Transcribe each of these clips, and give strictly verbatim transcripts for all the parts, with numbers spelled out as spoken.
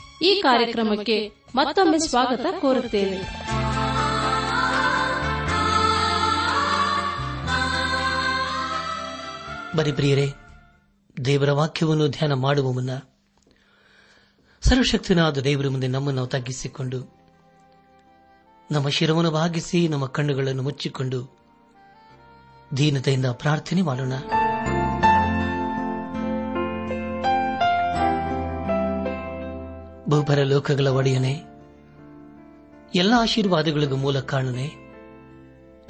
ಈ ಕಾರ್ಯಕ್ರಮಕ್ಕೆ ಮತ್ತೊಮ್ಮೆ ಸ್ವಾಗತ ಕೋರುತ್ತೇವೆ. ಬರಿ ಪ್ರಿಯರೇ, ದೇವರ ವಾಕ್ಯವನ್ನು ಧ್ಯಾನ ಮಾಡುವ ಮುನ್ನ ಸರ್ವಶಕ್ತನಾದ ದೇವರ ಮುಂದೆ ನಮ್ಮನ್ನು ತಗ್ಗಿಸಿಕೊಂಡು, ನಮ್ಮ ಶಿರವನ್ನು ಭಾಗಿಸಿ, ನಮ್ಮ ಕಣ್ಣುಗಳನ್ನು ಮುಚ್ಚಿಕೊಂಡು ದೀನತೆಯಿಂದ ಪ್ರಾರ್ಥನೆ ಮಾಡೋಣ. ಬಹುಪರ ಲೋಕಗಳ ಒಡೆಯನೆ, ಎಲ್ಲ ಆಶೀರ್ವಾದಗಳಿಗೂ ಮೂಲ ಕಾರಣನೆ,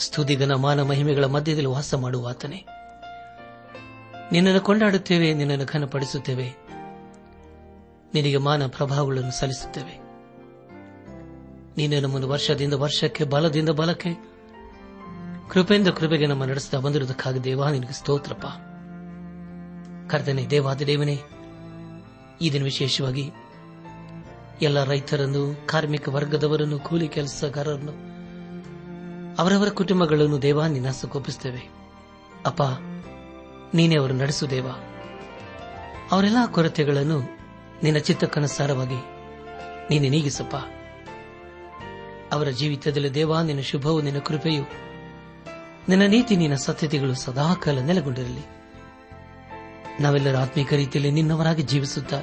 ಸ್ತುತಿಗನ ಮಾನ ಮಹಿಮೆಗಳ ಮಧ್ಯದಲ್ಲಿ ವಾಸ ಮಾಡುವ ಆತನೇ, ನಿನ್ನನ್ನು ಕೊಂಡಾಡುತ್ತೇವೆ, ನಿನ್ನನ್ನು ಘನಪಡಿಸುತ್ತೇವೆ, ನಿನಗೆ ಮಾನ ಪ್ರಭಾವಗಳನ್ನು ಸಲ್ಲಿಸುತ್ತೇವೆ. ನೀನು ನಮ್ಮನ್ನು ವರ್ಷದಿಂದ ವರ್ಷಕ್ಕೆ, ಬಲದಿಂದ ಬಲಕ್ಕೆ, ಕೃಪೆಯಿಂದ ಕೃಪೆಗೆ ನಮ್ಮ ನಡೆಸ್ತಾ ಬಂದಿರುವುದಕ್ಕಾಗಿ ದೇವಾ ನಿನಗೆ ಸ್ತೋತ್ರಪ್ಪ. ಕರ್ತನೆ, ದೇವಾದಿದೇವನೇ, ಇದನ್ನು ವಿಶೇಷವಾಗಿ ಎಲ್ಲ ರೈತರನ್ನು, ಕಾರ್ಮಿಕ ವರ್ಗದವರನ್ನು, ಕೂಲಿ ಕೆಲಸಗಾರರನ್ನು, ಅವರವರ ಕುಟುಂಬಗಳನ್ನು ದೇವ ನಿನ್ನ ಸುಕೋಪಿಸುತ್ತೇವೆ ಅಪ್ಪ. ನೀನೇ ಅವರು ನಡೆಸು ದೇವ. ಅವರೆಲ್ಲ ಕೊರತೆಗಳನ್ನು ನಿನ್ನ ಚಿತ್ತಕ್ಕನುಸಾರವಾಗಿ ನೀನೆ ನೀಗಿಸಪ್ಪ. ಅವರ ಜೀವಿತದಲ್ಲಿ ದೇವ ನಿನ್ನ ಶುಭವು, ನಿನ್ನ ಕೃಪೆಯು, ನಿನ್ನ ನೀತಿ, ನಿನ್ನ ಸತ್ಯತೆಗಳು ಸದಾಕಾಲ ನೆಲೆಗೊಂಡಿರಲಿ. ನಾವೆಲ್ಲರೂ ಆತ್ಮೀಕ ರೀತಿಯಲ್ಲಿ ನಿನ್ನವರಾಗಿ ಜೀವಿಸುತ್ತಾ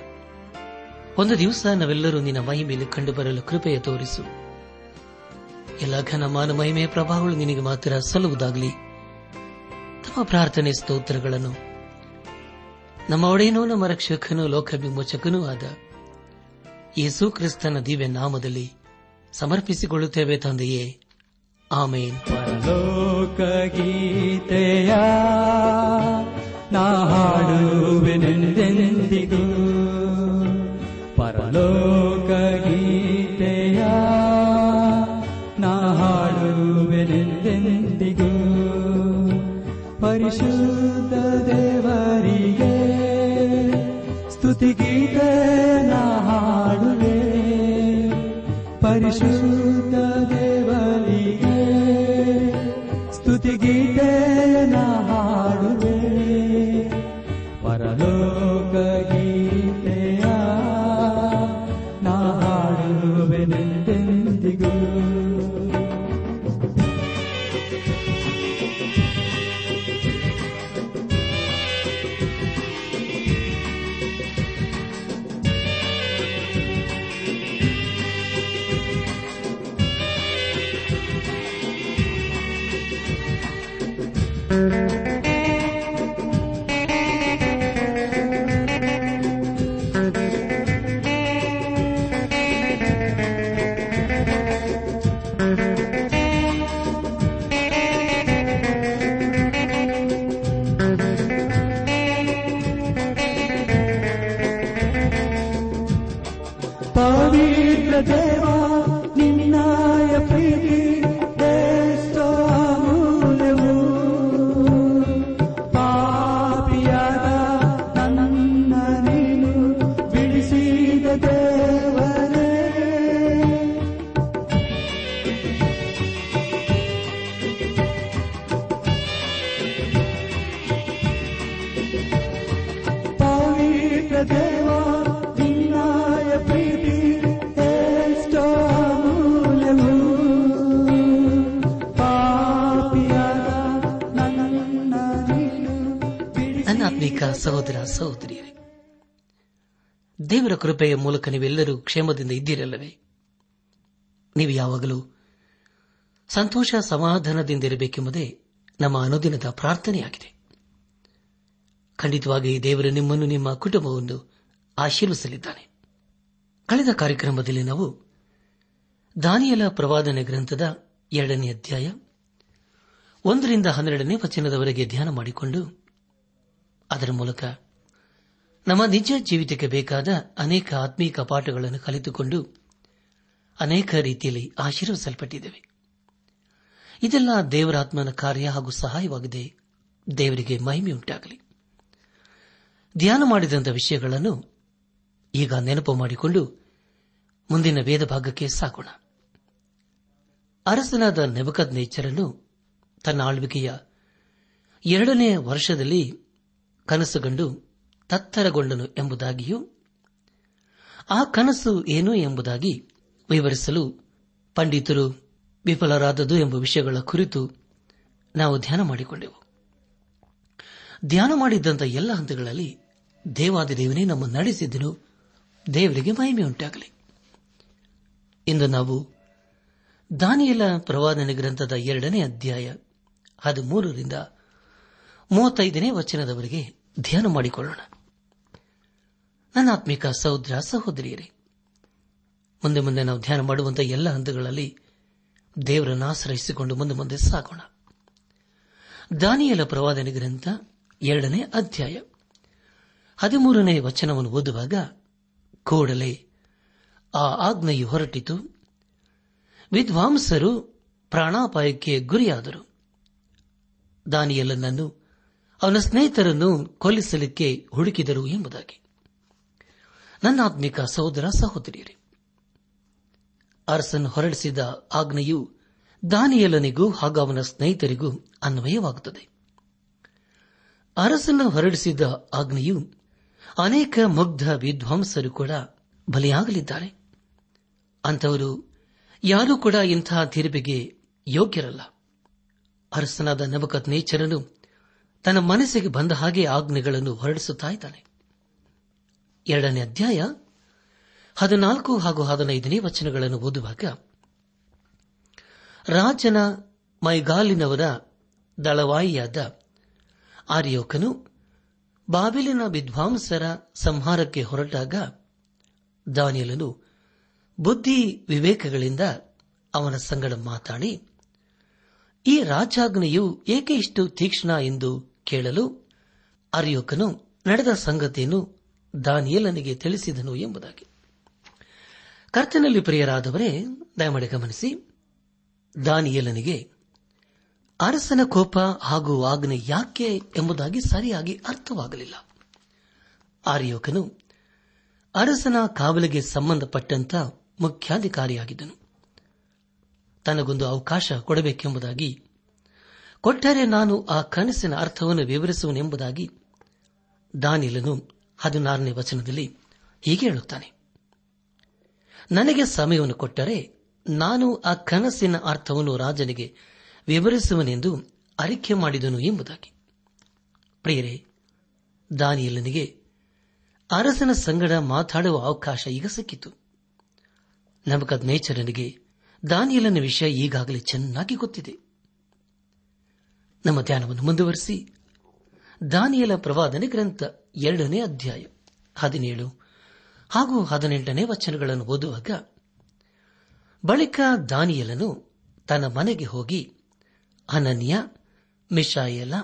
ಒಂದು ದಿವಸ ನಾವೆಲ್ಲರೂ ನಿನ್ನ ಮಹಿಮೆಯಲ್ಲಿ ಕಂಡುಬರಲು ಕೃಪೆಯ ತೋರಿಸು. ಎಲ್ಲ ಘನಮಾನ ಮಹಿಮೆಯ ಪ್ರಭಾವಗಳು ನಿನಗೆ ಮಾತ್ರ ಸಲ್ಲುವುದಾಗಲಿ. ತಮ್ಮ ಪ್ರಾರ್ಥನೆ ಸ್ತೋತ್ರಗಳನ್ನು ನಮ್ಮ ಒಡೆಯನೂ ನಮ್ಮ ರಕ್ಷಕನೂ ಲೋಕ ವಿಮೋಚಕನೂ ಆದ ಯೇಸು ಕ್ರಿಸ್ತನ ದಿವ್ಯ ನಾಮದಲ್ಲಿ ಸಮರ್ಪಿಸಿಕೊಳ್ಳುತ್ತೇವೆ ತಂದೆಯೇ, ಆಮೇನ್. ಪರಲೋಕ ಗೀತೆಯ ನಾ ಹಾಡುವೆನೆಂದೆಂದಿಗೂ, ಪರಲೋಕ ಗೀತೆಯ ನಾ ಹಾಡುವೆನೆಂದೆಂದಿಗೂ, ಪರಿಶುದ್ಧ ದೇವರಿಗೆ ಸ್ತುತಿ ಗೀತೆ ನಾ ಹಾಡುವೆ, ಪರಿಶುದ್ಧ ದೇವರಿಗೆ ಸ್ತುತಿ ಗೀತೆ ನಾ ಹಾಡುವೆ. ಪರಲೋಕ ಗೀತೆಯ ನಾ ಹಾಡುವೆನೆಂದೆಂದಿಗೂ. ಸಹೋದರ ಸಹೋದರಿಯರೇ, ದೇವರ ಕೃಪೆಯ ಮೂಲಕ ನೀವೆಲ್ಲರೂ ಕ್ಷೇಮದಿಂದ ಇದ್ದೀರಲ್ಲವೇ? ನೀವು ಯಾವಾಗಲೂ ಸಂತೋಷ ಸಮಾಧಾನದಿಂದ ಇರಬೇಕೆಂಬುದೇ ನಮ್ಮ ಅನುದಿನದ ಪ್ರಾರ್ಥನೆಯಾಗಿದೆ. ಖಂಡಿತವಾಗಿ ದೇವರು ನಿಮ್ಮನ್ನು ನಿಮ್ಮ ಕುಟುಂಬವನ್ನು ಆಶೀರ್ವಿಸಲಿದ್ದಾನೆ. ಕಳೆದ ಕಾರ್ಯಕ್ರಮದಲ್ಲಿ ನಾವು ದಾನಿಯೇಲ ಪ್ರವಾದನೆ ಗ್ರಂಥದ ಎರಡನೇ ಅಧ್ಯಾಯ ಒಂದರಿಂದ ಹನ್ನೆರಡನೇ ವಚನದವರೆಗೆ ಧ್ಯಾನ ಮಾಡಿಕೊಂಡು ಅದರ ಮೂಲಕ ನಮ್ಮ ನಿಜ ಜೀವಿತಕ್ಕೆ ಬೇಕಾದ ಅನೇಕ ಆತ್ಮೀಕ ಪಾಠಗಳನ್ನು ಕಲಿತುಕೊಂಡು ಅನೇಕ ರೀತಿಯಲ್ಲಿ ಆಶೀರ್ವಿಸಲ್ಪಟ್ಟಿದ್ದೇವೆ. ಇದೆಲ್ಲ ದೇವರ ಆತ್ಮನ ಕಾರ್ಯ ಹಾಗೂ ಸಹಾಯವಾಗಿದೆ. ದೇವರಿಗೆ ಮಹಿಮೆಯುಂಟಾಗಲಿ. ಧ್ಯಾನ ಮಾಡಿದಂಥ ವಿಷಯಗಳನ್ನು ಈಗ ನೆನಪು ಮಾಡಿಕೊಂಡು ಮುಂದಿನ ವೇದ ಭಾಗಕ್ಕೆ ಸಾಗೋಣ. ಅರಸನಾದ ನೆಬೂಕದ್ನೆಚ್ಚರನು ತನ್ನ ಆಳ್ವಿಕೆಯ ಎರಡನೇ ವರ್ಷದಲ್ಲಿ ಕನಸುಗಂಡು ತತ್ತರಗೊಂಡನು ಎಂಬುದಾಗಿಯೂ ಆ ಕನಸು ಏನು ಎಂಬುದಾಗಿ ವಿವರಿಸಲು ಪಂಡಿತರು ವಿಫಲರಾದದು ಎಂಬ ವಿಷಯಗಳ ಕುರಿತು ನಾವು ಧ್ಯಾನ ಮಾಡಿಕೊಂಡೆವು. ಧ್ಯಾನ ಮಾಡಿದ್ದಂಥ ಎಲ್ಲ ಹಂತಗಳಲ್ಲಿ ದೇವಾದಿದೇವನೇ ನಮ್ಮನ್ನು ನಡೆಸಿದ್ದನು. ದೇವರಿಗೆ ಮಹಿಮೆಯುಂಟಾಗಲಿ. ಇಂದು ನಾವು ದಾನಿಯೇಲ ಪ್ರವಾದನೆ ಗ್ರಂಥದ ಎರಡನೇ ಅಧ್ಯಾಯ ಹದಿಮೂರರಿಂದ ಮೂವತ್ತೈದನೇ ವಚನದವರೆಗೆ ಧ್ಯಾನ ಮಾಡಿಕೊಳ್ಳೋಣ. ನನ್ನ ಆತ್ಮಿಕ ಸಹೋದರ ಸಹೋದರಿಯರೇ, ಮುಂದೆ ಮುಂದೆ ನಾವು ಧ್ಯಾನ ಮಾಡುವಂತಹ ಎಲ್ಲ ಹಂತಗಳಲ್ಲಿ ದೇವರನ್ನು ಆಶ್ರಯಿಸಿಕೊಂಡು ಮುಂದೆ ಮುಂದೆ ಸಾಗೋಣ. ದಾನಿಯೇಲ ಪ್ರವಾದನೆ ಗ್ರಂಥ ಎರಡನೇ ಅಧ್ಯಾಯ ಹದಿಮೂರನೇ ವಚನವನ್ನು ಓದುವಾಗ, ಕೂಡಲೇ ಆ ಆಜ್ಞೆಯು ಹೊರಟಿತು, ವಿದ್ವಾಂಸರು ಪ್ರಾಣಾಪಾಯಕ್ಕೆ ಗುರಿಯಾದರು, ದಾನಿಯೇಲನನ್ನು ಅವನ ಸ್ನೇಹಿತರನ್ನು ಕೊಲ್ಲಿಸಲಿಕ್ಕೆ ಹುಡುಕಿದರು ಎಂಬುದಾಗಿ. ನನ್ನ ಆತ್ಮಿಕ ಸಹೋದರ ಸಹೋದರಿಯರೇ, ಅರಸನ್ ಹೊರಡಿಸಿದ ಆಜ್ಞೆಯು ದಾನಿಯೇಲನಿಗೂ ಹಾಗೂ ಅವನ ಸ್ನೇಹಿತರಿಗೂ ಅನ್ವಯವಾಗುತ್ತದೆ. ಅರಸನ ಹೊರಡಿಸಿದ ಆಜ್ಞೆಯು ಅನೇಕ ಮುಗ್ಧ ವಿದ್ವಾಂಸರು ಕೂಡ ಬಲಿಯಾಗಲಿದ್ದಾರೆ. ಅಂಥವರು ಯಾರೂ ಕೂಡ ಇಂತಹ ತೀರ್ಪಿಗೆ ಯೋಗ್ಯರಲ್ಲ. ಅರಸನಾದ ನೆಬೂಕದ್ನೆಚ್ಚರನು ತನ್ನ ಮನಸ್ಸಿಗೆ ಬಂದ ಹಾಗೆ ಆಜ್ಞೆಗಳನ್ನು ಹೊರಡಿಸುತ್ತಿದ್ದಾನೆ. ಎರಡನೇ ಅಧ್ಯಾಯ ಹದಿನಾಲ್ಕು ಹಾಗೂ ಹದಿನೈದನೇ ವಚನಗಳನ್ನು ಓದುವಾಗ, ರಾಜನ ಮೈಗಾಲಿನವರ ದಳವಾಯಿಯಾದ ಆರ್ಯೋಕನು ಬಾಬಿಲಿನ ವಿದ್ವಾಂಸರ ಸಂಹಾರಕ್ಕೆ ಹೊರಟಾಗ ದಾನಿಯೇಲನು ಬುದ್ಧಿ ವಿವೇಕಗಳಿಂದ ಅವನ ಸಂಗಡ ಮಾತಾಡಿ, ಈ ರಾಜಾಜ್ಞೆಯು ಏಕೆ ಇಷ್ಟು ತೀಕ್ಷ್ಣ ಎಂದು ಕೇಳಲು ಅರ್ಯೋಕನು ನಡೆದ ಸಂಗತಿಯನ್ನು ದಾನಿಯೇಲನಿಗೆ ತಿಳಿಸಿದನು ಎಂಬುದಾಗಿ. ಕರ್ತನಲ್ಲಿ ಪ್ರಿಯರಾದವರೇ, ದಯಮಾಡಿ ಗಮನಿಸಿ, ದಾನಿಯೇಲನಿಗೆ ಅರಸನ ಕೋಪ ಹಾಗೂ ಆಜ್ಞೆ ಯಾಕೆ ಎಂಬುದಾಗಿ ಸರಿಯಾಗಿ ಅರ್ಥವಾಗಲಿಲ್ಲ. ಆರ್ಯೋಕನು ಅರಸನ ಕಾವಲಿಗೆ ಸಂಬಂಧಪಟ್ಟಂತ ಮುಖ್ಯಾಧಿಕಾರಿಯಾಗಿದ್ದನು. ತನಗೊಂದು ಅವಕಾಶ ಕೊಡಬೇಕೆಂಬುದಾಗಿ, ಕೊಟ್ಟರೆ ನಾನು ಆ ಕನಸಿನ ಅರ್ಥವನ್ನು ವಿವರಿಸುವನೆಂಬುದಾಗಿ ದಾನಿಯೇಲನು ಹದಿನಾರನೇ ವಚನದಲ್ಲಿ ಹೀಗೆ ಹೇಳುತ್ತಾನೆ, ನನಗೆ ಸಮಯವನ್ನು ಕೊಟ್ಟರೆ ನಾನು ಆ ಕನಸಿನ ಅರ್ಥವನ್ನು ರಾಜನಿಗೆ ವಿವರಿಸುವನೆಂದು ಅರಿಕೆ ಮಾಡಿದನು ಎಂಬುದಾಗಿ. ಪ್ರಿಯರೇ, ದಾನಿಯೇಲನಿಗೆ ಅರಸನ ಸಂಗಡ ಮಾತಾಡುವ ಅವಕಾಶ ಈಗ ಸಿಕ್ಕಿತು. ನೆಬೂಕದ್ನೆಚ್ಚರನಿಗೆ ದಾನಿಯೇಲನ ವಿಷಯ ಈಗಾಗಲೇ ಚೆನ್ನಾಗಿ ಗೊತ್ತಿದೆ. ನಮ್ಮ ಧ್ಯಾನವನ್ನು ಮುಂದುವರಿಸಿ ದಾನಿಯೇಲ ಪ್ರವಾದನೆ ಗ್ರಂಥ ಎರಡನೇ ಅಧ್ಯಾಯ ಹದಿನೇಳು ಹಾಗೂ ಹದಿನೆಂಟನೇ ವಚನಗಳನ್ನು ಓದುವಾಗ, ಬಳಿಕ ದಾನಿಯೇಲನು ತನ್ನ ಮನೆಗೆ ಹೋಗಿ ಅನನ್ಯ, ಮಿಶಾಯೇಲ,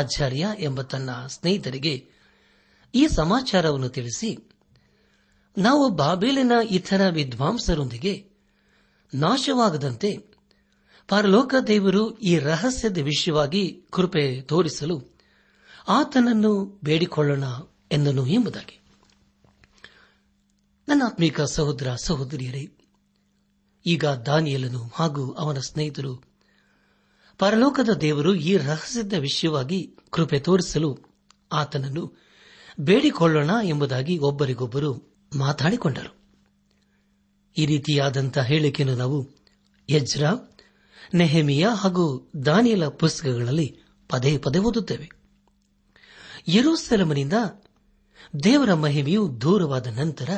ಅಜರ್ಯ ಎಂಬ ತನ್ನ ಸ್ನೇಹಿತರಿಗೆ ಈ ಸಮಾಚಾರವನ್ನು ತಿಳಿಸಿ, ನಾವು ಬಾಬೇಲಿನ ಇತರ ವಿದ್ವಾಂಸರೊಂದಿಗೆ ನಾಶವಾಗದಂತೆ ಪರಲೋಕ ದೇವರು ಈ ರಹಸ್ಯದ ವಿಷಯವಾಗಿ ಕೃಪೆ ತೋರಿಸಲು ಆತನನ್ನು ಬೇಡಿಕೊಳ್ಳೋಣ ಎಂದನು ಎಂಬುದಾಗಿ. ನನ್ನ ಆತ್ಮೀಕ ಸಹೋದರ ಸಹೋದರಿಯರೇ, ಈಗ ದಾನಿಯೇಲನು ಹಾಗೂ ಅವನ ಸ್ನೇಹಿತರು ಪರಲೋಕದ ದೇವರು ಈ ರಹಸ್ಯದ ವಿಷಯವಾಗಿ ಕೃಪೆ ತೋರಿಸಲು ಆತನನ್ನು ಬೇಡಿಕೊಳ್ಳೋಣ ಎಂಬುದಾಗಿ ಒಬ್ಬರಿಗೊಬ್ಬರು ಮಾತಾಡಿಕೊಂಡರು. ಈ ರೀತಿಯಾದಂತಹ ಹೇಳಿಕೆಯನ್ನು ನಾವು ಎಜ್ರಾ, ನೆಹೆಮಿಯಾ ಹಾಗೂ ದಾನಿಯೇಲ ಪುಸ್ತಕಗಳಲ್ಲಿ ಪದೇ ಪದೇ ಓದುತ್ತೇವೆ. ಯೆರೂಸಲೇಮಿನಿಂದ ದೇವರ ಮಹಿಮೆಯು ದೂರವಾದ ನಂತರ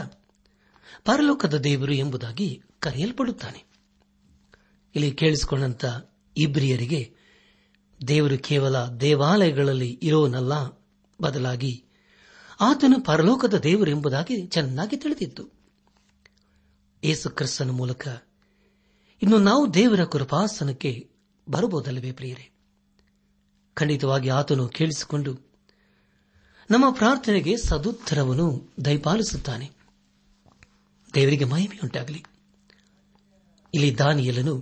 ಪರಲೋಕದ ದೇವರು ಎಂಬುದಾಗಿ ಕರೆಯಲ್ಪಡುತ್ತಾನೆ. ಇಲ್ಲಿ ಕೇಳಿಸಿಕೊಂಡಂತ ಇಬ್ರಿಯರಿಗೆ ದೇವರು ಕೇವಲ ದೇವಾಲಯಗಳಲ್ಲಿ ಇರೋನಲ್ಲ, ಬದಲಾಗಿ ಆತನು ಪರಲೋಕದ ದೇವರು ಎಂಬುದಾಗಿ ಚೆನ್ನಾಗಿ ತಿಳಿದಿತ್ತು. ಯೇಸು ಕ್ರಿಸ್ತನ ಮೂಲಕ ಇನ್ನು ನಾವು ದೇವರ ಕೃಪಾಸನಕ್ಕೆ ಬರಬಹುದಲ್ಲವೇ ಪ್ರಿಯರೇ? ಖಂಡಿತವಾಗಿ ಆತನು ಕೇಳಿಸಿಕೊಂಡು ನಮ್ಮ ಪ್ರಾರ್ಥನೆಗೆ ಸದುತ್ತರವನ್ನು ದಯಪಾಲಿಸುತ್ತಾನೆ. ದೇವರಿಗೆ ಮಹಿಮೆಯುಂಟಾಗಲಿ. ಇಲ್ಲಿ ದಾನಿಯೇಲನು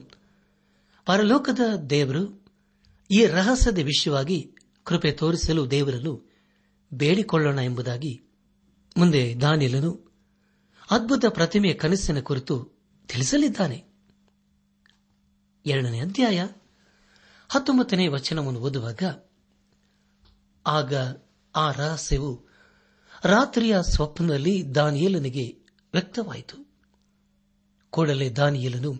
ಪರಲೋಕದ ದೇವರು ಈ ರಹಸ್ಯದ ವಿಷಯವಾಗಿ ಕೃಪೆ ತೋರಿಸಲು ದೇವರನ್ನು ಬೇಡಿಕೊಳ್ಳೋಣ ಎಂಬುದಾಗಿ ಮುಂದೆ ದಾನಿಯೇಲನು ಅದ್ಭುತ ಪ್ರತಿಮೆಯ ಕನಸಿನ ಕುರಿತು ತಿಳಿಸಲಿದ್ದಾನೆ. ಎರಡನೇ ಅಧ್ಯಾಯ ಹತ್ತೊಂಬತ್ತನೇ ವಚನವನ್ನು ಓದುವಾಗ, ಆಗ ಆ ರಹಸ್ಯವು ರಾತ್ರಿಯ ಸ್ವಪ್ನದಲ್ಲಿ ದಾನಿಯೇಲನಿಗೆ ವ್ಯಕ್ತವಾಯಿತು. ಕೂಡಲೇ ದಾನಿಯೇಲನು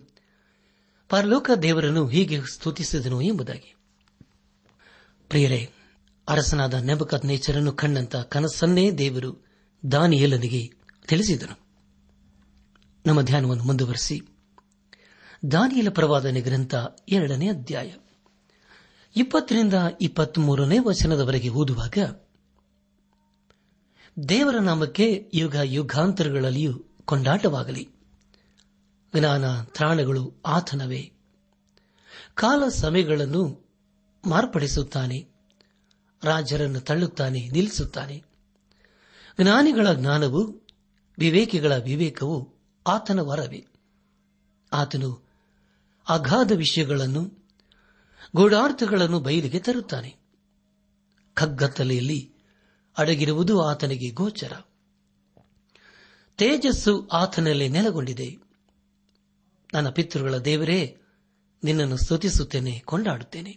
ಪರಲೋಕ ದೇವರನ್ನು ಹೀಗೆ ಸ್ತುತಿಸಿದನು ಎಂಬುದಾಗಿ. ಪ್ರಿಯರೇ, ಅರಸನಾದ ನೆಬೂಕದ್ನೆಚ್ಚರನು ಕಂಡಂತ ಕನಸನ್ನೇ ದೇವರು ದಾನಿಯೇಲನಿಗೆ ತಿಳಿಸಿದನು. ನಮ್ಮ ಧ್ಯಾನವನ್ನು ಮುಂದುವರೆಸಿ ದಾನಿಯೇಲ ಪ್ರವಾದನೆ ಗ್ರಂಥ ಎರಡನೇ ಅಧ್ಯಾಯ ಇಪ್ಪತ್ತರಿಂದ ಇಪ್ಪತ್ಮೂರನೇ ವಚನದವರೆಗೆ ಓದುವಾಗ, ದೇವರ ನಾಮಕ್ಕೆ ಯುಗ ಯುಗಾಂತರಗಳಲ್ಲಿಯೂ ಕೊಂಡಾಟವಾಗಲಿ. ಜ್ಞಾನ ತ್ರಾಣಗಳು ಆತನವೇ. ಕಾಲ ಸಮಯಗಳನ್ನು ಮಾರ್ಪಡಿಸುತ್ತಾನೆ, ರಾಜರನ್ನು ತಳ್ಳುತ್ತಾನೆ, ನಿಲ್ಲಿಸುತ್ತಾನೆ. ಜ್ಞಾನಿಗಳ ಜ್ಞಾನವು, ವಿವೇಕಿಗಳ ವಿವೇಕವು ಆತನ ವರವೇ. ಆತನು ಅಗಾಧ ವಿಷಯಗಳನ್ನು, ಗೂಢಾರ್ಥಗಳನ್ನು ಬಯಲಿಗೆ ತರುತ್ತಾನೆ. ಕಗ್ಗತ್ತಲೆಯಲ್ಲಿ ಅಡಗಿರುವುದು ಆತನಿಗೆ ಗೋಚರ. ತೇಜಸ್ಸು ಆತನಲ್ಲಿ ನೆಲೆಗೊಂಡಿದೆ. ನನ್ನ ಪಿತೃಗಳ ದೇವರೇ, ನಿನ್ನನ್ನು ಸ್ತುತಿಸುತ್ತೇನೆ, ಕೊಂಡಾಡುತ್ತೇನೆ.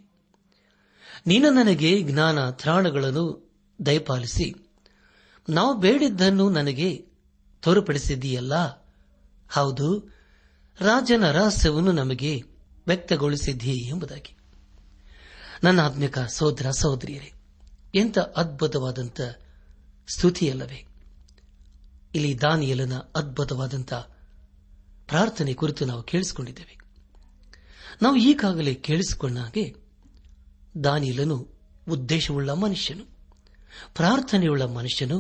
ನೀನು ನನಗೆ ಜ್ಞಾನ ತ್ರಾಣಗಳನ್ನು ದಯಪಾಲಿಸಿ ನಾವು ಬೇಡಿದ್ದನ್ನು ನನಗೆ ತೋರ್ಪಡಿಸಿದ್ದೀಯಲ್ಲ. ಹೌದು, ರಾಜನ ರಹಸ್ಯವನ್ನು ನಮಗೆ ವ್ಯಕ್ತಗೊಳಿಸಿದ್ದೀ ಎಂಬುದಾಗಿ. ನನ್ನ ಆತ್ಮಿಕ ಸಹೋದರ ಸಹೋದರಿಯರೇ, ಎಂಥ ಅದ್ಭುತವಾದಂಥ ಸ್ತುತಿಯಲ್ಲವೇ? ಇಲ್ಲಿ ದಾನಿಯೇಲನ ಅದ್ಭುತವಾದಂಥ ಪ್ರಾರ್ಥನೆ ಕುರಿತು ನಾವು ಕೇಳಿಸಿಕೊಂಡಿದ್ದೇವೆ. ನಾವು ಈಗಾಗಲೇ ಕೇಳಿಸಿಕೊಂಡ ಹಾಗೆ ದಾನಿಯೇಲನು ಉದ್ದೇಶವುಳ್ಳ ಮನುಷ್ಯನು, ಪ್ರಾರ್ಥನೆಯುಳ್ಳ ಮನುಷ್ಯನು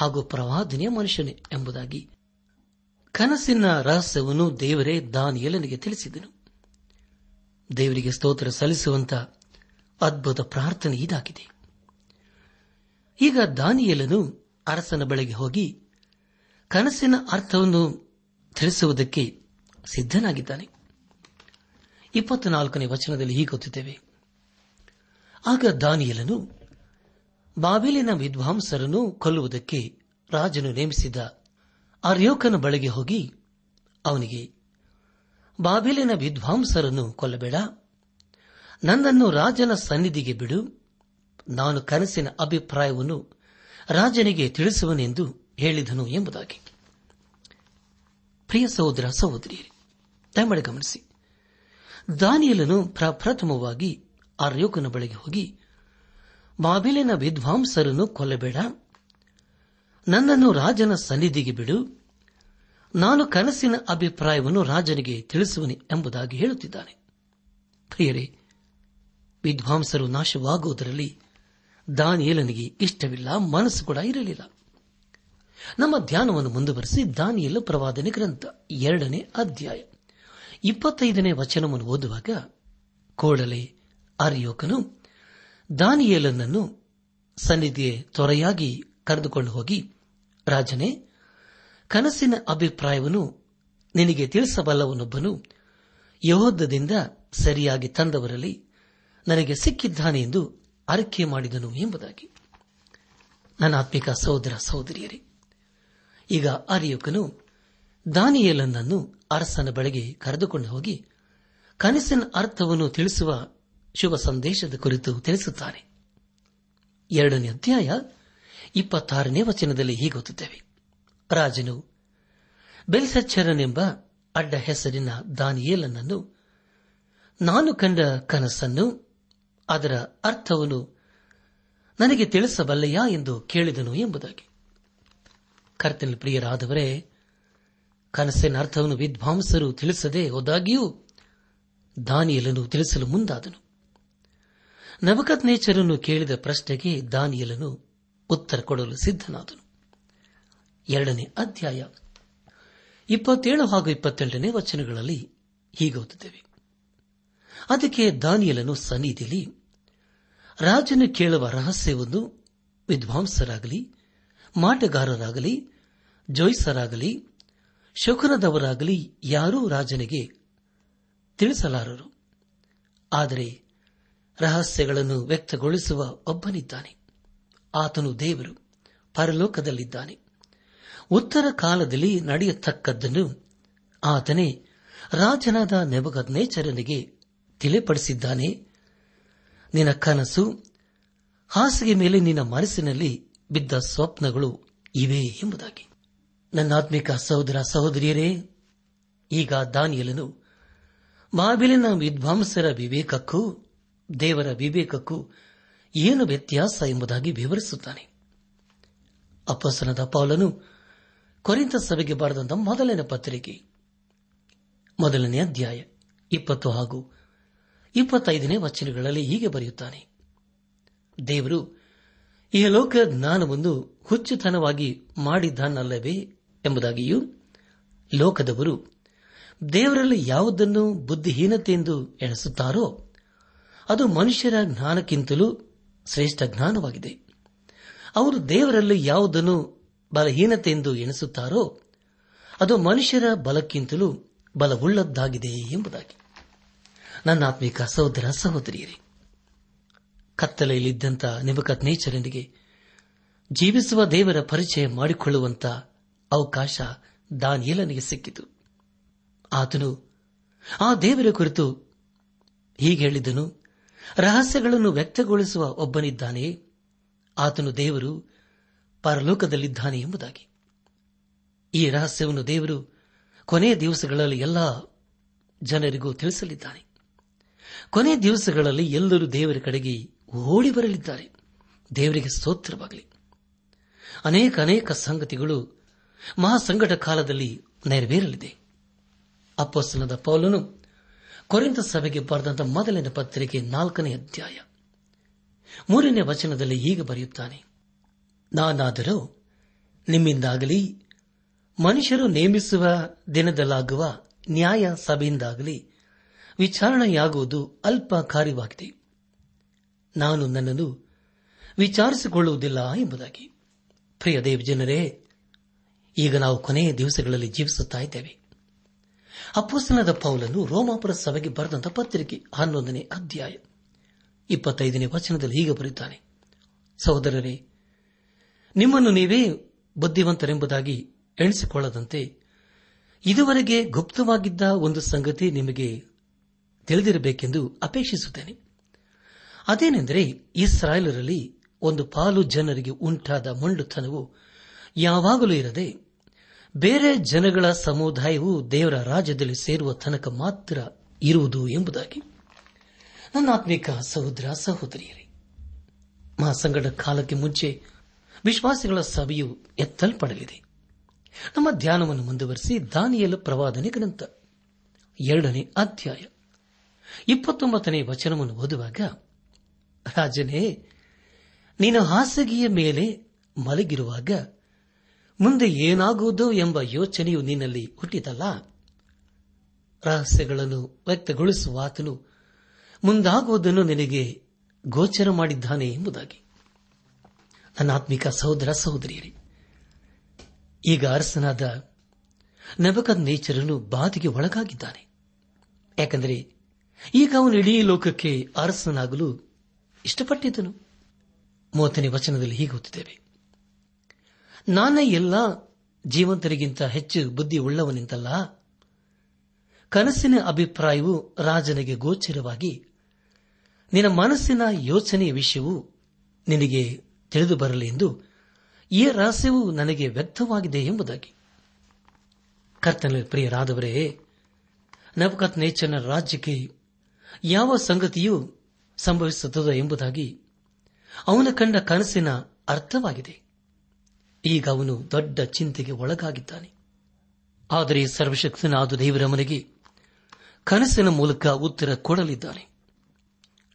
ಹಾಗೂ ಪ್ರವಾದನೆಯ ಮನುಷ್ಯನು ಎಂಬುದಾಗಿ ಕನಸಿನ ರಹಸ್ಯವನ್ನು ದೇವರೇ ದಾನಿಯೇಲನಿಗೆ ತಿಳಿಸಿದನು. ದೇವರಿಗೆ ಸ್ತೋತ್ರ ಸಲ್ಲಿಸುವಂತ ಅದ್ಭುತ ಪ್ರಾರ್ಥನೆ ಇದಾಗಿದೆ. ಈಗ ದಾನಿಯೇಲನು ಅರಸನ ಬಳಿಗೆ ಹೋಗಿ ಕನಸಿನ ಅರ್ಥವನ್ನು ತಿಳಿಸುವುದಕ್ಕೆ ಸಿದ್ಧನಾಗಿದ್ದಾನೆ. ಇಪ್ಪತ್ನಾಲ್ಕನೇ ವಚನದಲ್ಲಿ ಹೀಗೆ ಗೊತ್ತಿದ್ದೇವೆ, ಆಗ ದಾನಿಯೇಲನು ಬಾಬೆಲಿನ ವಿದ್ವಾಂಸರನ್ನು ಕೊಲ್ಲುವುದಕ್ಕೆ ರಾಜನು ನೇಮಿಸಿದ ಅರ್ಯೋಕನ ಬಳಿಗೆ ಹೋಗಿ ಅವನಿಗೆ, ಬಾಬೆಲಿನ ವಿದ್ವಾಂಸರನ್ನು ಕೊಲ್ಲಬೇಡ, ನನ್ನನ್ನು ರಾಜನ ಸನ್ನಿಧಿಗೆ ಬಿಡು, ನಾನು ಕನಸಿನ ಅಭಿಪ್ರಾಯವನ್ನು ರಾಜನಿಗೆ ತಿಳಿಸುವನೆಂದು ಹೇಳಿದನು ಎಂಬುದಾಗಿ. ಪ್ರಿಯ ಸಹೋದರ ಸಹೋದರಿಯರೇ, ದಯಮಾಡಿ ಗಮನಿಸಿ, ದಾನಿಯೇಲನು ಪ್ರಪ್ರಥಮವಾಗಿ ಅರ್ಯೋಕನ ಬಳಿಗೆ ಹೋಗಿ ಬಾಬೆಲಿನ ವಿದ್ವಾಂಸರನ್ನು ಕೊಲ್ಲಬೇಡ, ನನ್ನನ್ನು ರಾಜನ ಸನ್ನಿಧಿಗೆ ಬಿಡು, ನಾನು ಕನಸಿನ ಅಭಿಪ್ರಾಯವನ್ನು ರಾಜನಿಗೆ ತಿಳಿಸುವನೆ ಎಂಬುದಾಗಿ ಹೇಳುತ್ತಿದ್ದಾನೆ. ಪ್ರಿಯರೇ, ವಿದ್ವಾಂಸರು ನಾಶವಾಗುವುದರಲ್ಲಿ ದಾನಿಯೇಲನಿಗೆ ಇಷ್ಟವಿಲ್ಲ, ಮನಸ್ಸು ಕೂಡ ಇರಲಿಲ್ಲ. ನಮ್ಮ ಧ್ಯಾನವನ್ನು ಮುಂದುವರೆಸಿ ದಾನಿಯೇಲ ಪ್ರವಾದನೆ ಗ್ರಂಥ ಎರಡನೇ ಅಧ್ಯಾಯ ಇಪ್ಪತ್ತೈದನೇ ವಚನವನ್ನು ಓದುವಾಗ, ಕೂಡಲೇ ಅರ್ಯೋಕನು ದಾನಿಯೇಲನನ್ನು ಸನ್ನಿಧಿಗೆ ತೊರೆಯಾಗಿ ಕರೆದುಕೊಂಡು ಹೋಗಿ, ರಾಜನೇ, ಕನಸಿನ ಅಭಿಪ್ರಾಯವನ್ನು ನಿನಗೆ ತಿಳಿಸಬಲ್ಲವನೊಬ್ಬನು ಯೆಹೂದದಿಂದ ಸರಿಯಾಗಿ ತಂದವರಲ್ಲಿ ನನಗೆ ಸಿಕ್ಕಿದ್ದಾನೆ ಎಂದು ಅರಿಕೆ ಮಾಡಿದನು ಎಂಬುದಾಗಿ. ನನ್ನ ಆತ್ಮಿಕ ಸಹೋದರ ಸಹೋದರಿಯರೇ, ಈಗ ಅರ್ಯೋಕನು ದಾನಿಯೇಲನನ್ನು ಅರಸನ ಬಳಿಗೆ ಕರೆದುಕೊಂಡು ಹೋಗಿ ಕನಸಿನ ಅರ್ಥವನ್ನು ತಿಳಿಸುವ ಶುಭ ಸಂದೇಶದ ಕುರಿತು ತಿಳಿಸುತ್ತಾನೆ. ಎರಡನೇ ಅಧ್ಯಾಯ ಇಪ್ಪತ್ತಾರನೇ ವಚನದಲ್ಲಿ ಹೀಗೆ ಓದುತ್ತೇವೆ, ರಾಜನು ಬೆಲ್ಸಚ್ಚರನೆಂಬ ಅಡ್ಡ ಹೆಸರಿನ ದಾನಿಯೇಲನನ್ನು ನಾನು ಕಂಡ ಕನಸನ್ನು ಅದರ ಅರ್ಥವನ್ನು ನನಗೆ ತಿಳಿಸಬಲ್ಲೆಯ ಎಂದು ಕೇಳಿದನು ಎಂಬುದಾಗಿ. ಕರ್ತನಲ್ಲಿ ಪ್ರಿಯರಾದವರೇ, ಕನಸಿನ ಅರ್ಥವನ್ನು ವಿದ್ವಾಂಸರು ತಿಳಿಸದೆ ಹೋದಾಗಿಯೂ ದಾನಿಯೇಲನು ತಿಳಿಸಲು ಮುಂದಾದನು. ನೆಬೂಕದ್ನೆಚ್ಚರನು ಕೇಳಿದ ಪ್ರಶ್ನೆಗೆ ದಾನಿಯೇಲನು ಉತ್ತರ ಕೊಡಲು ಸಿದ್ಧನಾದನು. ಎರಡನೇ ಅಧ್ಯಾಯ ಇಪ್ಪತ್ತೇಳು ಹಾಗೂ ಇಪ್ಪತ್ತೆರಡನೇ ವಚನಗಳಲ್ಲಿ ಹೀಗೆ ಓದುತ್ತೇವೆ. ಅದಕ್ಕೆ ದಾನಿಯೇಲನು ಸನ್ನಿಧಿಯಲ್ಲಿ ರಾಜನು ಕೇಳುವ ರಹಸ್ಯವನ್ನು ವಿದ್ವಾಂಸರಾಗಲಿ, ಮಾಟಗಾರರಾಗಲಿ, ಜೋಯಿಸರಾಗಲಿ, ಶಕುನದವರಾಗಲಿ ಯಾರೂ ರಾಜನಿಗೆ ತಿಳಿಸಲಾರರು. ಆದರೆ ರಹಸ್ಯಗಳನ್ನು ವ್ಯಕ್ತಗೊಳಿಸುವ ಒಬ್ಬನಿದ್ದಾನೆ, ಆತನು ದೇವರು, ಪರಲೋಕದಲ್ಲಿದ್ದಾನೆ. ಉತ್ತರ ಕಾಲದಲ್ಲಿ ನಡೆಯತಕ್ಕದ್ದನ್ನು ಆತನೇ ರಾಜನಾದ ನೆಬೂಕದ್ನೆಚ್ಚರನಿಗೆ ತಿಳಿಪಡಿಸಿದ್ದಾನೆ. ನಿನ್ನ ಕನಸು, ಹಾಸಿಗೆ ಮೇಲೆ ನಿನ್ನ ಮನಸ್ಸಿನಲ್ಲಿ ಬಿದ್ದ ಸ್ವಪ್ನಗಳು ಇವೆ ಎಂಬುದಾಗಿ. ನನ್ನ ಆತ್ಮಿಕ ಸಹೋದರ ಸಹೋದರಿಯರೇ, ಈಗ ದಾನಿಯೇಲನು ಬಾಬಿಲಿನ ವಿದ್ವಾಂಸರ ವಿವೇಕಕ್ಕೂ ದೇವರ ವಿವೇಕಕ್ಕೂ ಏನು ವ್ಯತ್ಯಾಸ ಎಂಬುದಾಗಿ ವಿವರಿಸುತ್ತಾನೆ. ಅಪೊಸ್ತಲನಾದ ಪೌಲನು ಕೊರಿಂಥ ಸಭೆಗೆ ಬರೆದಂತಹ ಮೊದಲನೇ ಪತ್ರಿಕೆ ಮೊದಲನೇ ಅಧ್ಯಾಯ ಇಪ್ಪತ್ತು ಹಾಗೂ ಇಪ್ಪತ್ತೈದನೇ ವಚನಗಳಲ್ಲಿ ಹೀಗೆ ಬರೆಯುತ್ತಾನೆ. ದೇವರು ಈ ಲೋಕ ಜ್ಞಾನವನ್ನು ಹುಚ್ಚುತನವಾಗಿ ಮಾಡಿದ್ದಾನಲ್ಲವೇ ಎಂಬುದಾಗಿಯೂ ಲೋಕದವರು ದೇವರಲ್ಲಿ ಯಾವುದನ್ನು ಬುದ್ಧಿಹೀನತೆಯೆಂದು ಎಣಿಸುತ್ತಾರೋ ಅದು ಮನುಷ್ಯರ ಜ್ಞಾನಕ್ಕಿಂತಲೂ ಶ್ರೇಷ್ಠ ಜ್ಞಾನವಾಗಿದೆ. ಅವರು ದೇವರಲ್ಲಿ ಯಾವುದನ್ನು ಬಲಹೀನತೆಯೆಂದು ಎಣಿಸುತ್ತಾರೋ ಅದು ಮನುಷ್ಯರ ಬಲಕ್ಕಿಂತಲೂ ಬಲವುಳ್ಳದ್ದಾಗಿದೆ ಎಂಬುದಾಗಿ. ನನ್ನ ಆತ್ಮೀಕ ಸಹೋದರ ಸಹೋದರಿಯರೇ, ಕತ್ತಲೆಯಲ್ಲಿದ್ದಂಥ ನೆಬೂಕದ್ನೆಚ್ಚರನಿಗೆ ಜೀವಿಸುವ ದೇವರ ಪರಿಚಯ ಮಾಡಿಕೊಳ್ಳುವಂಥ ಅವಕಾಶ ದಾನಿಯೇಲನಿಗೆ ಸಿಕ್ಕಿತು. ಆತನು ಆ ದೇವರ ಕುರಿತು ಹೀಗೆ ಹೇಳಿದನು, ರಹಸ್ಯಗಳನ್ನು ವ್ಯಕ್ತಗೊಳಿಸುವ ಒಬ್ಬನಿದ್ದಾನೆ, ಆತನು ದೇವರು, ಪರಲೋಕದಲ್ಲಿದ್ದಾನೆ ಎಂಬುದಾಗಿ. ಈ ರಹಸ್ಯವನ್ನು ದೇವರು ಕೊನೆಯ ದಿವಸಗಳಲ್ಲಿ ಎಲ್ಲ ಜನರಿಗೂ ತಿಳಿಸಲಿದ್ದಾನೆ. ಕೊನೆಯ ದಿವಸಗಳಲ್ಲಿ ಎಲ್ಲರೂ ದೇವರ ಕಡೆಗೆ ಓಡಿ ಬರಲಿದ್ದಾರೆ. ದೇವರಿಗೆ ಸ್ತೋತ್ರವಾಗಲಿ. ಅನೇಕ ಅನೇಕ ಸಂಗತಿಗಳು ಮಹಾಸಂಕಟ ಕಾಲದಲ್ಲಿ ನೆರವೇರಲಿದೆ. ಅಪೊಸ್ತಲನಾದ ಪೌಲನು ಕೊರಿಂಥ ಸಭೆಗೆ ಬರೆದಂತಹ ಮೊದಲನೇ ಪತ್ರಿಕೆ ನಾಲ್ಕನೇ ಅಧ್ಯಾಯ ಮೂರನೇ ವಚನದಲ್ಲಿ ಹೀಗೆ ಬರೆಯುತ್ತಾನೆ. ನಾನಾದರೂ ನಿಮ್ಮಿಂದಾಗಲಿ, ಮನುಷ್ಯರು ನೇಮಿಸುವ ದಿನದಲ್ಲಾಗುವ ನ್ಯಾಯ ಸಭೆಯಿಂದಾಗಲಿ ವಿಚಾರಣೆಯಾಗುವುದು ಅಲ್ಪ ಕಾರ್ಯವಾಗಿದೆ. ನಾನು ನನ್ನನ್ನು ವಿಚಾರಿಸಿಕೊಳ್ಳುವುದಿಲ್ಲ ಎಂಬುದಾಗಿ. ಪ್ರಿಯ ದೇವ ಜನರೇ, ಈಗ ನಾವು ಕೊನೆಯ ದಿವಸಗಳಲ್ಲಿ ಜೀವಿಸುತ್ತಿದ್ದೇವೆ. ಅಪೊಸ್ತಲನಾದ ಪೌಲನು ರೋಮಾಪುರ ಸಭೆಗೆ ಬರೆದಂತ ಪತ್ರಿಕೆ ಹನ್ನೊಂದನೇ ಅಧ್ಯಾಯ ಇಪ್ಪತ್ತೈದನೇ ವಚನದಲ್ಲಿ ಹೀಗೆ ಬರೆಯುತ್ತಾನೆ. ಸಹೋದರರೇ, ನಿಮ್ಮನ್ನು ನೀವೇ ಬುದ್ಧಿವಂತರೆಂಬುದಾಗಿ ಎಣಿಸಿಕೊಳ್ಳದಂತೆ ಇದುವರೆಗೆ ಗುಪ್ತವಾಗಿದ್ದ ಒಂದು ಸಂಗತಿ ನಿಮಗೆ ತಿಳಿದಿರಬೇಕೆಂದು ಅಪೇಕ್ಷಿಸುತ್ತೇನೆ. ಅದೇನೆಂದರೆ, ಇಸ್ರಾಯೇಲರಲ್ಲಿ ಒಂದು ಪಾಲು ಜನರಿಗೆ ಉಂಟಾದ ಮೊಂಡುತನವು ಯಾವಾಗಲೂ ಇರದೆ ಬೇರೆ ಜನಗಳ ಸಮುದಾಯವು ದೇವರ ರಾಜ್ಯದಲ್ಲಿ ಸೇರುವ ತನಕ ಮಾತ್ರ ಇರುವುದು ಎಂಬುದಾಗಿ. ನನ್ನ ಆತ್ಮಿಕ ಸಹೋದರ ಸಹೋದರಿಯರೇ, ಮಹಾಸಂಗಡ ಕಾಲಕ್ಕೆ ಮುಂಚೆ ವಿಶ್ವಾಸಿಗಳ ಸಭೆಯು ಎತ್ತಲ್ಪಡಲಿದೆ. ನಮ್ಮ ಧ್ಯಾನವನ್ನು ಮುಂದುವರೆಸಿ ದಾನಿಯೇಲ ಪ್ರವಾದನೆ ಗ್ರಂಥ ಎರಡನೇ ಅಧ್ಯಾಯ ಇಪ್ಪತ್ತೊಂಬತ್ತನೇ ವಚನವನ್ನು ಓದುವಾಗ, ರಾಜನೇ, ನೀನು ಹಾಸಿಗೆಯ ಮೇಲೆ ಮಲಗಿರುವಾಗ ಮುಂದೆ ಏನಾಗುವುದು ಎಂಬ ಯೋಚನೆಯು ನಿನ್ನಲ್ಲಿ ಹುಟ್ಟಿತಲ್ಲ. ರಹಸ್ಯಗಳನ್ನು ವ್ಯಕ್ತಗೊಳಿಸುವ ಆತನು ಮುಂದಾಗುವುದನ್ನು ನಿನಗೆ ಗೋಚರ ಮಾಡಿದ್ದಾನೆ ಎಂಬುದಾಗಿ. ನನ್ನ ಆತ್ಮಿಕ ಸಹೋದರ ಸಹೋದರಿಯರೇ, ಈಗ ಅರಸನಾದ ನೆಬೂಕದ್ನೆಚ್ಚರನು ಬಾಧೆಗೆ ಒಳಗಾಗಿದ್ದಾನೆ. ಯಾಕೆಂದರೆ ಈಗ ಅವನು ಇಡೀ ಲೋಕಕ್ಕೆ ಅರಸನಾಗಲು ಇಷ್ಟಪಟ್ಟಿದ್ದನು. ಮೂವತ್ತನೇ ವಚನದಲ್ಲಿ ಹೀಗೆ ಓದುತ್ತೇವೆ. ನಾನೇ ಎಲ್ಲ ಜೀವಂತರಿಗಿಂತ ಹೆಚ್ಚು ಬುದ್ಧಿ ಉಳ್ಳವನಿಂದಲ್ಲ, ಕನಸಿನ ಅಭಿಪ್ರಾಯವು ರಾಜನಿಗೆ ಗೋಚರವಾಗಿ ನಿನ್ನ ಮನಸ್ಸಿನ ಯೋಚನೆಯ ವಿಷಯವು ನಿನಗೆ ತಿಳಿದು ಬರಲಿ ಎಂದು ಈ ರಹಸ್ಯವು ನನಗೆ ವ್ಯಕ್ತವಾಗಿದೆ ಎಂಬುದಾಗಿ. ಕರ್ತನಲ್ಲಿ ಪ್ರಿಯರಾದವರೇ, ನೆಬೂಕದ್ನೆಚ್ಚರನ ರಾಜ್ಯಕ್ಕೆ ಯಾವ ಸಂಗತಿಯು ಸಂಭವಿಸುತ್ತದೆ ಎಂಬುದಾಗಿ ಅವನ ಕಂಡ ಕನಸಿನ ಅರ್ಥವಾಗಿದೆ. ಈಗ ಅವನು ದೊಡ್ಡ ಚಿಂತೆಗೆ ಒಳಗಾಗಿದ್ದಾನೆ. ಆದರೆ ಸರ್ವಶಕ್ತನಾದ ದೇವರ ಮನೆಗೆ ಕನಸಿನ ಮೂಲಕ ಉತ್ತರ ಕೊಡಲಿದ್ದಾನೆ.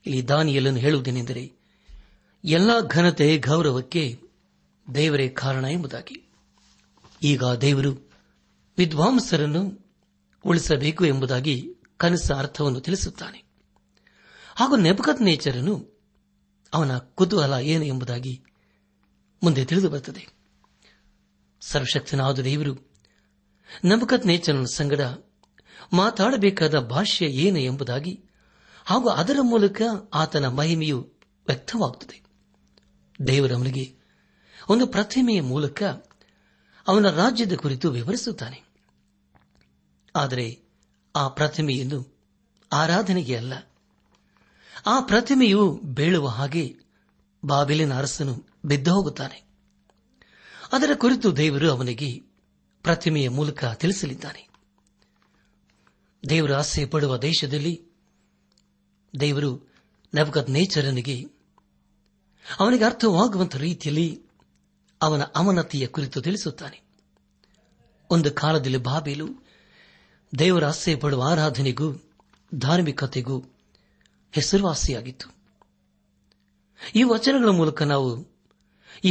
ಇಲ್ಲಿ ದಾನಿಯೇಲನು ಹೇಳುವುದೇನೆಂದರೆ, ಎಲ್ಲ ಘನತೆ ಗೌರವಕ್ಕೆ ದೇವರೇ ಕಾರಣ ಎಂಬುದಾಗಿ. ಈಗ ದೇವರು ವಿದ್ವಾಂಸರನ್ನು ಉಳಿಸಬೇಕು ಎಂಬುದಾಗಿ ಕನಸ ಅರ್ಥವನ್ನು ತಿಳಿಸುತ್ತಾನೆ. ಹಾಗೂ ನೆಬೂಕದ್ನೆಚ್ಚರನು ಅವನ ಕುತೂಹಲ ಏನು ಎಂಬುದಾಗಿ ಮುಂದೆ ತಿಳಿದು ಬರುತ್ತದೆ. ಸರ್ವಶಕ್ತನಾದ ದೇವರು ನೆಬೂಕದ್ನೆಚ್ಚರನ ಸಂಗಡ ಮಾತಾಡಬೇಕಾದ ಭಾಷೆ ಏನು ಎಂಬುದಾಗಿ ಹಾಗೂ ಅದರ ಮೂಲಕ ಆತನ ಮಹಿಮೆಯು ವ್ಯಕ್ತವಾಗುತ್ತದೆ. ದೇವರು ಅವನಿಗೆ ಒಂದು ಪ್ರತಿಮೆಯ ಮೂಲಕ ಅವನ ರಾಜ್ಯದ ಕುರಿತು ವಿವರಿಸುತ್ತಾನೆ. ಆದರೆ ಆ ಪ್ರತಿಮೆಯನ್ನು ಆರಾಧನೆಗೆ ಅಲ್ಲ, ಆ ಪ್ರತಿಮೆಯು ಬೀಳುವ ಹಾಗೆ ಬಾಬೆಲಿನ ಅರಸನು ಬಿದ್ದು ಹೋಗುತ್ತಾನೆ. ಅದರ ಕುರಿತು ದೇವರು ಅವನಿಗೆ ಪ್ರತಿಮೆಯ ಮೂಲಕ ತಿಳಿಸಲಿದ್ದಾನೆ. ದೇವರು ಆಸೆ ಪಡುವ ದೇಶದಲ್ಲಿ ದೇವರು ನೆಬೂಕದ್ನೆಚ್ಚರನಿಗೆ ಅವನಿಗೆ ಅರ್ಥವಾಗುವಂತಹ ರೀತಿಯಲ್ಲಿ ಅವನ ಅಮಾನತಿಯ ಕುರಿತು ತಿಳಿಸುತ್ತಾನೆ. ಒಂದು ಕಾಲದಲ್ಲಿ ಬಾಬೆಲು ದೇವರ ಆಸೆ ಪಡುವ ಆರಾಧನೆಗೂ ಧಾರ್ಮಿಕತೆಗೂ ಹೆಸರುವಾಸಿಯಾಗಿತ್ತು. ಈ ವಚನಗಳ ಮೂಲಕ ನಾವು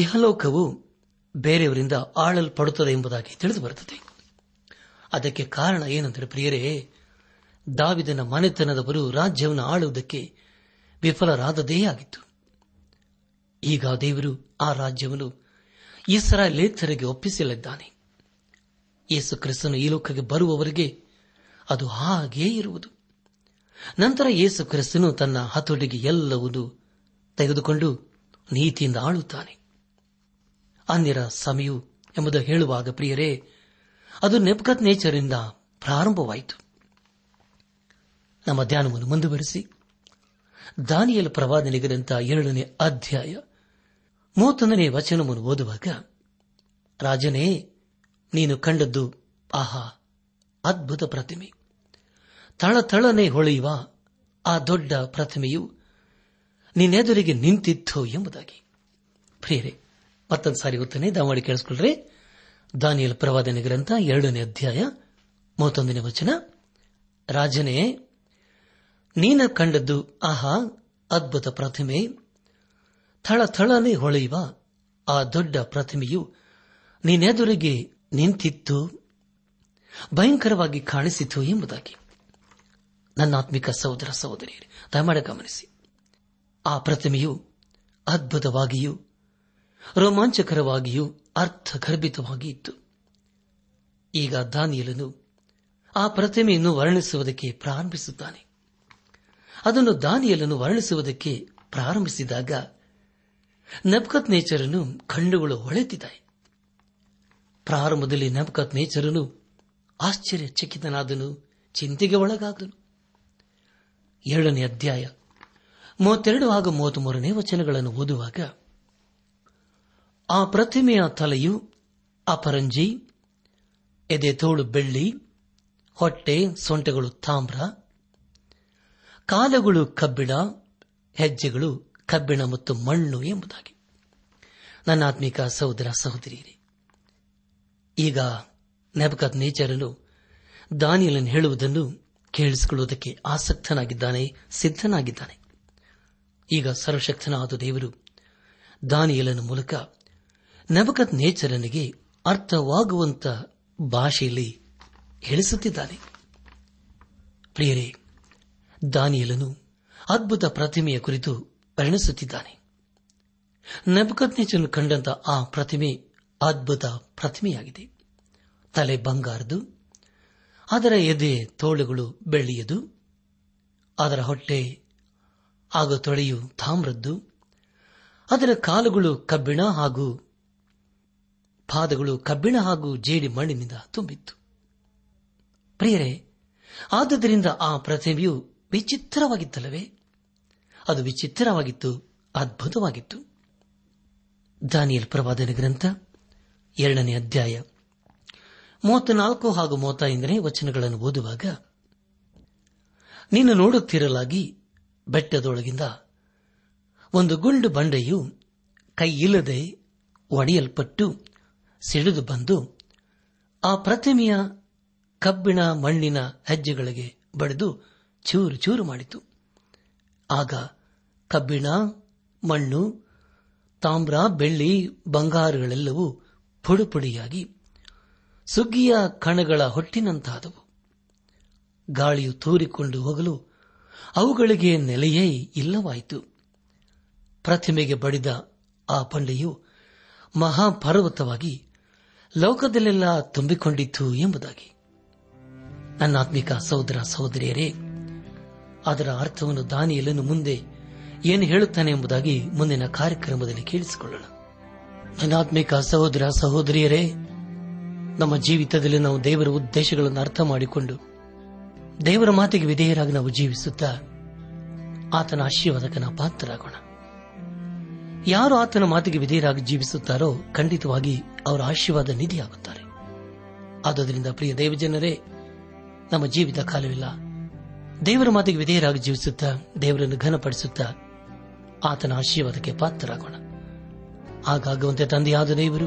ಇಹಲೋಕವು ಬೇರೆಯವರಿಂದ ಆಳಲ್ಪಡುತ್ತದೆ ಎಂಬುದಾಗಿ ತಿಳಿದುಬರುತ್ತದೆ. ಅದಕ್ಕೆ ಕಾರಣ ಏನೆಂದರೆ, ಪ್ರಿಯರೇ, ದಾವಿದನ ಮನೆತನದವರು ರಾಜ್ಯವನ್ನು ಆಳುವುದಕ್ಕೆ ವಿಫಲರಾದದೇ ಆಗಿತ್ತು. ಈಗ ದೇವರು ಆ ರಾಜ್ಯವನ್ನು ಇಸ್ರಾಯೇಲ್ಯರಿಗೆ ಒಪ್ಪಿಸಲಿದ್ದಾನೆ. ಯೇಸು ಕ್ರಿಸ್ತನು ಈ ಲೋಕಕ್ಕೆ ಬರುವವರೆಗೆ ಅದು ಹಾಗೇ ಇರುವುದು. ನಂತರ ಯೇಸು ಕ್ರಿಸ್ತನು ತನ್ನ ಹತೋಟಿಗೆ ಎಲ್ಲವನ್ನೂ ತೆಗೆದುಕೊಂಡು ನೀತಿಯಿಂದ ಆಳುತ್ತಾನೆ. ಅನ್ಯರ ಸಮಯವು ಎಂಬುದು ಹೇಳುವಾಗ, ಪ್ರಿಯರೇ, ಅದು ನೆಬೂಕದ್ನೆಚ್ಚರನಿಂದ ಪ್ರಾರಂಭವಾಯಿತು. ನಮ್ಮ ಧ್ಯಾನವನ್ನು ಮುಂದುವರೆಸಿ ದಾನಿಯೇಲ ಪ್ರವಾದನೆ ಗ್ರಂಥ ಎರಡನೇ ಅಧ್ಯಾಯ ಮೂವತ್ತೊಂದನೇ ವಚನವನ್ನು ಓದುವಾಗ, ರಾಜನೇ, ನೀನು ಕಂಡದ್ದು ಆಹಾ ಅದ್ಭುತ ಪ್ರತಿಮೆ, ತಳತಳನೆ ಹೊಳೆಯುವ ಆ ದೊಡ್ಡ ಪ್ರತಿಮೆಯು ನಿನ್ನೆದುರಿಗೆ ನಿಂತಿತ್ತು ಎಂಬುದಾಗಿ. ಪ್ರಿಯರೇ, ಮತ್ತೊಂದು ಸಾರಿ ಗೊತ್ತೇನೆ, ದಯಮಾಡಿ ಕೇಳಿಸಿಕೊಳ್ಳ್ರೆ. ದಾನಿಯೇಲ ಪ್ರವಾದನೆ ಗ್ರಂಥ ಎರಡನೇ ಅಧ್ಯಾಯ ಮೂವತ್ತೊಂದನೇ ವಚನ, ರಾಜನೇ, ನೀನು ಕಂಡದ್ದು ಆಹಾ ಅದ್ಭುತ ಪ್ರತಿಮೆ, ಥಳಥಳನೆ ಹೊಳೆಯುವ ಆ ದೊಡ್ಡ ಪ್ರತಿಮೆಯು ನಿನ್ನೆದುರಿಗೆ ನಿಂತಿತ್ತು, ಭಯಂಕರವಾಗಿ ಕಾಣಿಸಿತು ಎಂಬುದಾಗಿ. ನನ್ನಾತ್ಮಿಕ ಸಹೋದರ ಸಹೋದರಿಯರೇ, ದಯಮಾಡಿ ಗಮನಿಸಿ, ಆ ಪ್ರತಿಮೆಯು ಅದ್ಭುತವಾಗಿಯೂ ರೋಮಾಂಚಕರವಾಗಿಯೂ ಅರ್ಥಗರ್ಭಿತವಾಗಿ ಇತ್ತು. ಈಗ ದಾನಿಯೇಲನು ಆ ಪ್ರತಿಮೆಯನ್ನು ವರ್ಣಿಸುವುದಕ್ಕೆ ಪ್ರಾರಂಭಿಸುತ್ತಾನೆ. ಅದನ್ನು ದಾನಿಯೇಲನು ವರ್ಣಿಸುವುದಕ್ಕೆ ಪ್ರಾರಂಭಿಸಿದಾಗ ನೆಬೂಕದ್ನೆಚ್ಚರನು ಕಣ್ಣುಗಳು ಹೊಳೆತಿದ್ದಾನೆ. ಪ್ರಾರಂಭದಲ್ಲಿ ನೆಬೂಕದ್ನೆಚ್ಚರನು ಆಶ್ಚರ್ಯಚಕಿತನಾದನು, ಚಿಂತೆಗೆ ಒಳಗಾದನು. ಎರಡನೇ ಅಧ್ಯಾಯ ಮೂವತ್ತೆರಡು ಹಾಗೂ ಮೂವತ್ತ್ ಮೂರನೇ ವಚನಗಳನ್ನು ಓದುವಾಗ, ಆ ಪ್ರತಿಮೆಯ ತಲೆಯು ಅಪರಂಜಿ, ಎದೆ ತೋಳು ಬೆಳ್ಳಿ, ಹೊಟ್ಟೆ ಸೊಂಟಗಳು ತಾಮ್ರ, ಕಾಲುಗಳು ಕಬ್ಬಿಣ, ಹೆಜ್ಜೆಗಳು ಕಬ್ಬಿಣ ಮತ್ತು ಮಣ್ಣು ಎಂಬುದಾಗಿ. ನನ್ನ ಆತ್ಮಿಕ ಸಹೋದರ ಸಹೋದರಿಯರೇ, ಈಗ ನೆಬೂಕದ್ನೆಚ್ಚರನು ದಾನಿಯೇಲನು ಹೇಳುವುದನ್ನು ಕೇಳಿಸಿಕೊಳ್ಳುವುದಕ್ಕೆ ಆಸಕ್ತನಾಗಿದ್ದಾನೆ, ಸಿದ್ಧನಾಗಿದ್ದಾನೆ. ಈಗ ಸರ್ವಶಕ್ತನಾದ ದೇವರು ದಾನಿಯೇಲನ ಮೂಲಕ ನೆಬೂಕದ್ನೆಚ್ಚರನಿಗೆ ಅರ್ಥವಾಗುವಂತ ಭಾಷೆಯಲ್ಲಿ ಹೇಳಿಸುತ್ತಿದ್ದಾನೆ. ಪ್ರಿಯರೇ, ದಾನಿಯೇಲನು ಅದ್ಭುತ ಪ್ರತಿಮೆಯ ಕುರಿತು ವರ್ಣಿಸುತ್ತಿದ್ದಾನೆ. ನೆಬೂಕದ್ನೆಚ್ಚರನು ಕಂಡಂತ ಆ ಪ್ರತಿಮೆ ಅದ್ಭುತ ಪ್ರತಿಮೆಯಾಗಿದೆ. ತಲೆ ಬಂಗಾರದು, ಅದರ ಎದೆ ತೋಳುಗಳು ಬೆಳ್ಳಿಯದು, ಅದರ ಹೊಟ್ಟೆ ಹಾಗೂ ತೊಳೆಯು ತಾಮ್ರದ್ದು, ಅದರ ಕಾಲುಗಳು ಕಬ್ಬಿಣ ಹಾಗೂ ಪಾದಗಳು ಕಬ್ಬಿಣ ಹಾಗೂ ಜೇಡಿ ಮಣ್ಣಿನಿಂದ ತುಂಬಿತ್ತು. ಪ್ರಿಯರೇ, ಆದುದರಿಂದ ಆ ಪ್ರತಿಮೆಯು ವಿಚಿತ್ರವಾಗಿತ್ತಲ್ಲವೇ? ಅದು ವಿಚಿತ್ರವಾಗಿತ್ತು, ಅದ್ಭುತವಾಗಿತ್ತು. ದಾನಿಯೇಲ ಪ್ರವಾದನೆ ಗ್ರಂಥ ಎರಡನೇ ಅಧ್ಯಾಯ ಮೂವತ್ನಾಲ್ಕು ಹಾಗೂ ಮೂವತ್ತೈದನೇ ವಚನಗಳನ್ನು ಓದುವಾಗ, ನೀನು ನೋಡುತ್ತಿರಲಾಗಿ ಬೆಟ್ಟದೊಳಗಿಂದ ಒಂದು ಗುಂಡು ಬಂಡೆಯು ಕೈಯಿಲ್ಲದೆ ಒಡೆಯಲ್ಪಟ್ಟು ಸಿಡಿದು ಬಂದು ಆ ಪ್ರತಿಮೆಯ ಕಬ್ಬಿಣ ಮಣ್ಣಿನ ಹೆಜ್ಜೆಗಳಿಗೆ ಬಡಿದು ಚೂರು ಚೂರು ಮಾಡಿತು. ಆಗ ಕಬ್ಬಿಣ, ಮಣ್ಣು, ತಾಮ್ರ, ಬೆಳ್ಳಿ, ಬಂಗಾರಗಳೆಲ್ಲವೂ ಪುಡುಪುಡಿಯಾಗಿ ಸುಗ್ಗಿಯ ಕಣಗಳ ಹೊಟ್ಟಿನಂತಾದವು. ಗಾಳಿಯು ತೂರಿಕೊಂಡು ಹೋಗಲು ಅವುಗಳಿಗೆ ನೆಲೆಯೇ ಇಲ್ಲವಾಯಿತು. ಪ್ರತಿಮೆಗೆ ಬಡಿದ ಆ ಬಂಡೆಯು ಮಹಾಪರ್ವತವಾಗಿ ಲೋಕದಲ್ಲೆಲ್ಲ ತುಂಬಿಕೊಂಡಿತ್ತು ಎಂಬುದಾಗಿ. ನನ್ನಾತ್ಮಿಕ ಸಹೋದರ ಸಹೋದರಿಯರೇ, ಅದರ ಅರ್ಥವನ್ನು ದಾನಿಯೇಲನು ಮುಂದೆ ಏನು ಹೇಳುತ್ತಾನೆ ಎಂಬುದಾಗಿ ಮುಂದಿನ ಕಾರ್ಯಕ್ರಮದಲ್ಲಿ ಕೇಳಿಸಿಕೊಳ್ಳೋಣ. ನನ್ನಾತ್ಮಿಕ ಸಹೋದರ ಸಹೋದರಿಯರೇ, ನಮ್ಮ ಜೀವಿತದಲ್ಲಿ ನಾವು ದೇವರ ಉದ್ದೇಶಗಳನ್ನು ಅರ್ಥ ಮಾಡಿಕೊಂಡು ದೇವರ ಮಾತಿಗೆ ವಿಧೇಯರಾಗಿ ನಾವು ಜೀವಿಸುತ್ತಾ ಆತನ ಆಶೀರ್ವಾದಕ್ಕೆ ನಾವು ಪಾತ್ರರಾಗೋಣ. ಯಾರು ಆತನ ಮಾತಿಗೆ ವಿಧೇಯರಾಗಿ ಜೀವಿಸುತ್ತಾರೋ ಖಂಡಿತವಾಗಿ ಅವರ ಆಶೀರ್ವಾದ ನಿಧಿಯಾಗುತ್ತಾರೆ. ಆದುದರಿಂದ ಪ್ರಿಯ ದೇವಜನರೇ, ನಮ್ಮ ಜೀವಿತ ಕಾಲವಿಲ್ಲ ದೇವರ ಮಾತಿಗೆ ವಿಧೇಯರಾಗಿ ಜೀವಿಸುತ್ತಾ ದೇವರನ್ನು ಘನಪಡಿಸುತ್ತಾ ಆತನ ಆಶೀರ್ವಾದಕ್ಕೆ ಪಾತ್ರರಾಗೋಣ. ಹಾಗಾಗುವಂತೆ ತಂದೆಯಾದ ದೇವರು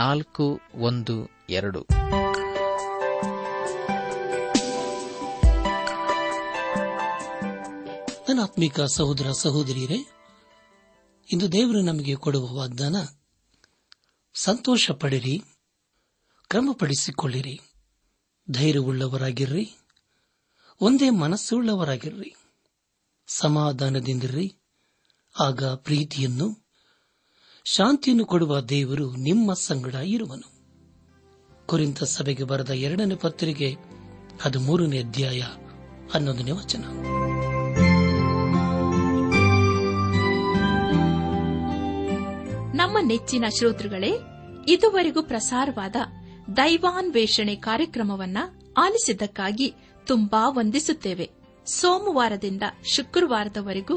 ನಾಲ್ಕು ಒಂದು ಎರಡು. ನನ್ನ ಆತ್ಮೀಕ ಸಹೋದರ ಸಹೋದರಿಯರೇ, ಇಂದು ದೇವರು ನಮಗೆ ಕೊಡುವ ವಾಗ್ದಾನ, ಸಂತೋಷ ಪಡಿರಿ, ಕ್ರಮಪಡಿಸಿಕೊಳ್ಳಿರಿ, ಧೈರ್ಯವುಳ್ಳವರಾಗಿರ್ರಿ, ಒಂದೇ ಮನಸ್ಸುಳ್ಳವರಾಗಿರ್ರಿ, ಸಮಾಧಾನದಿಂದಿರ್ರಿ, ಆಗ ಪ್ರೀತಿಯನ್ನು ಶಾಂತಿಯನ್ನು ಕೊಡುವ ದೇವರು ನಿಮ್ಮ ಸಂಗಡ ಇರುವನು. ಕೊರಿಂಥ ಸಭೆಗೆ ಬರೆದ ಎರಡನೇ ಪತ್ರಿಕೆ ಹದಿಮೂರನೇ ಅಧ್ಯಾಯ ಹನ್ನೊಂದನೇ ವಚನ. ನಮ್ಮ ನೆಚ್ಚಿನ ಶ್ರೋತೃಗಳೇ, ಇದುವರೆಗೂ ಪ್ರಸಾರವಾದ ದೈವಾನ್ವೇಷಣೆ ಕಾರ್ಯಕ್ರಮವನ್ನ ಆಲಿಸಿದ್ದಕ್ಕಾಗಿ ತುಂಬಾ ವಂದಿಸುತ್ತೇವೆ. ಸೋಮವಾರದಿಂದ ಶುಕ್ರವಾರದವರೆಗೂ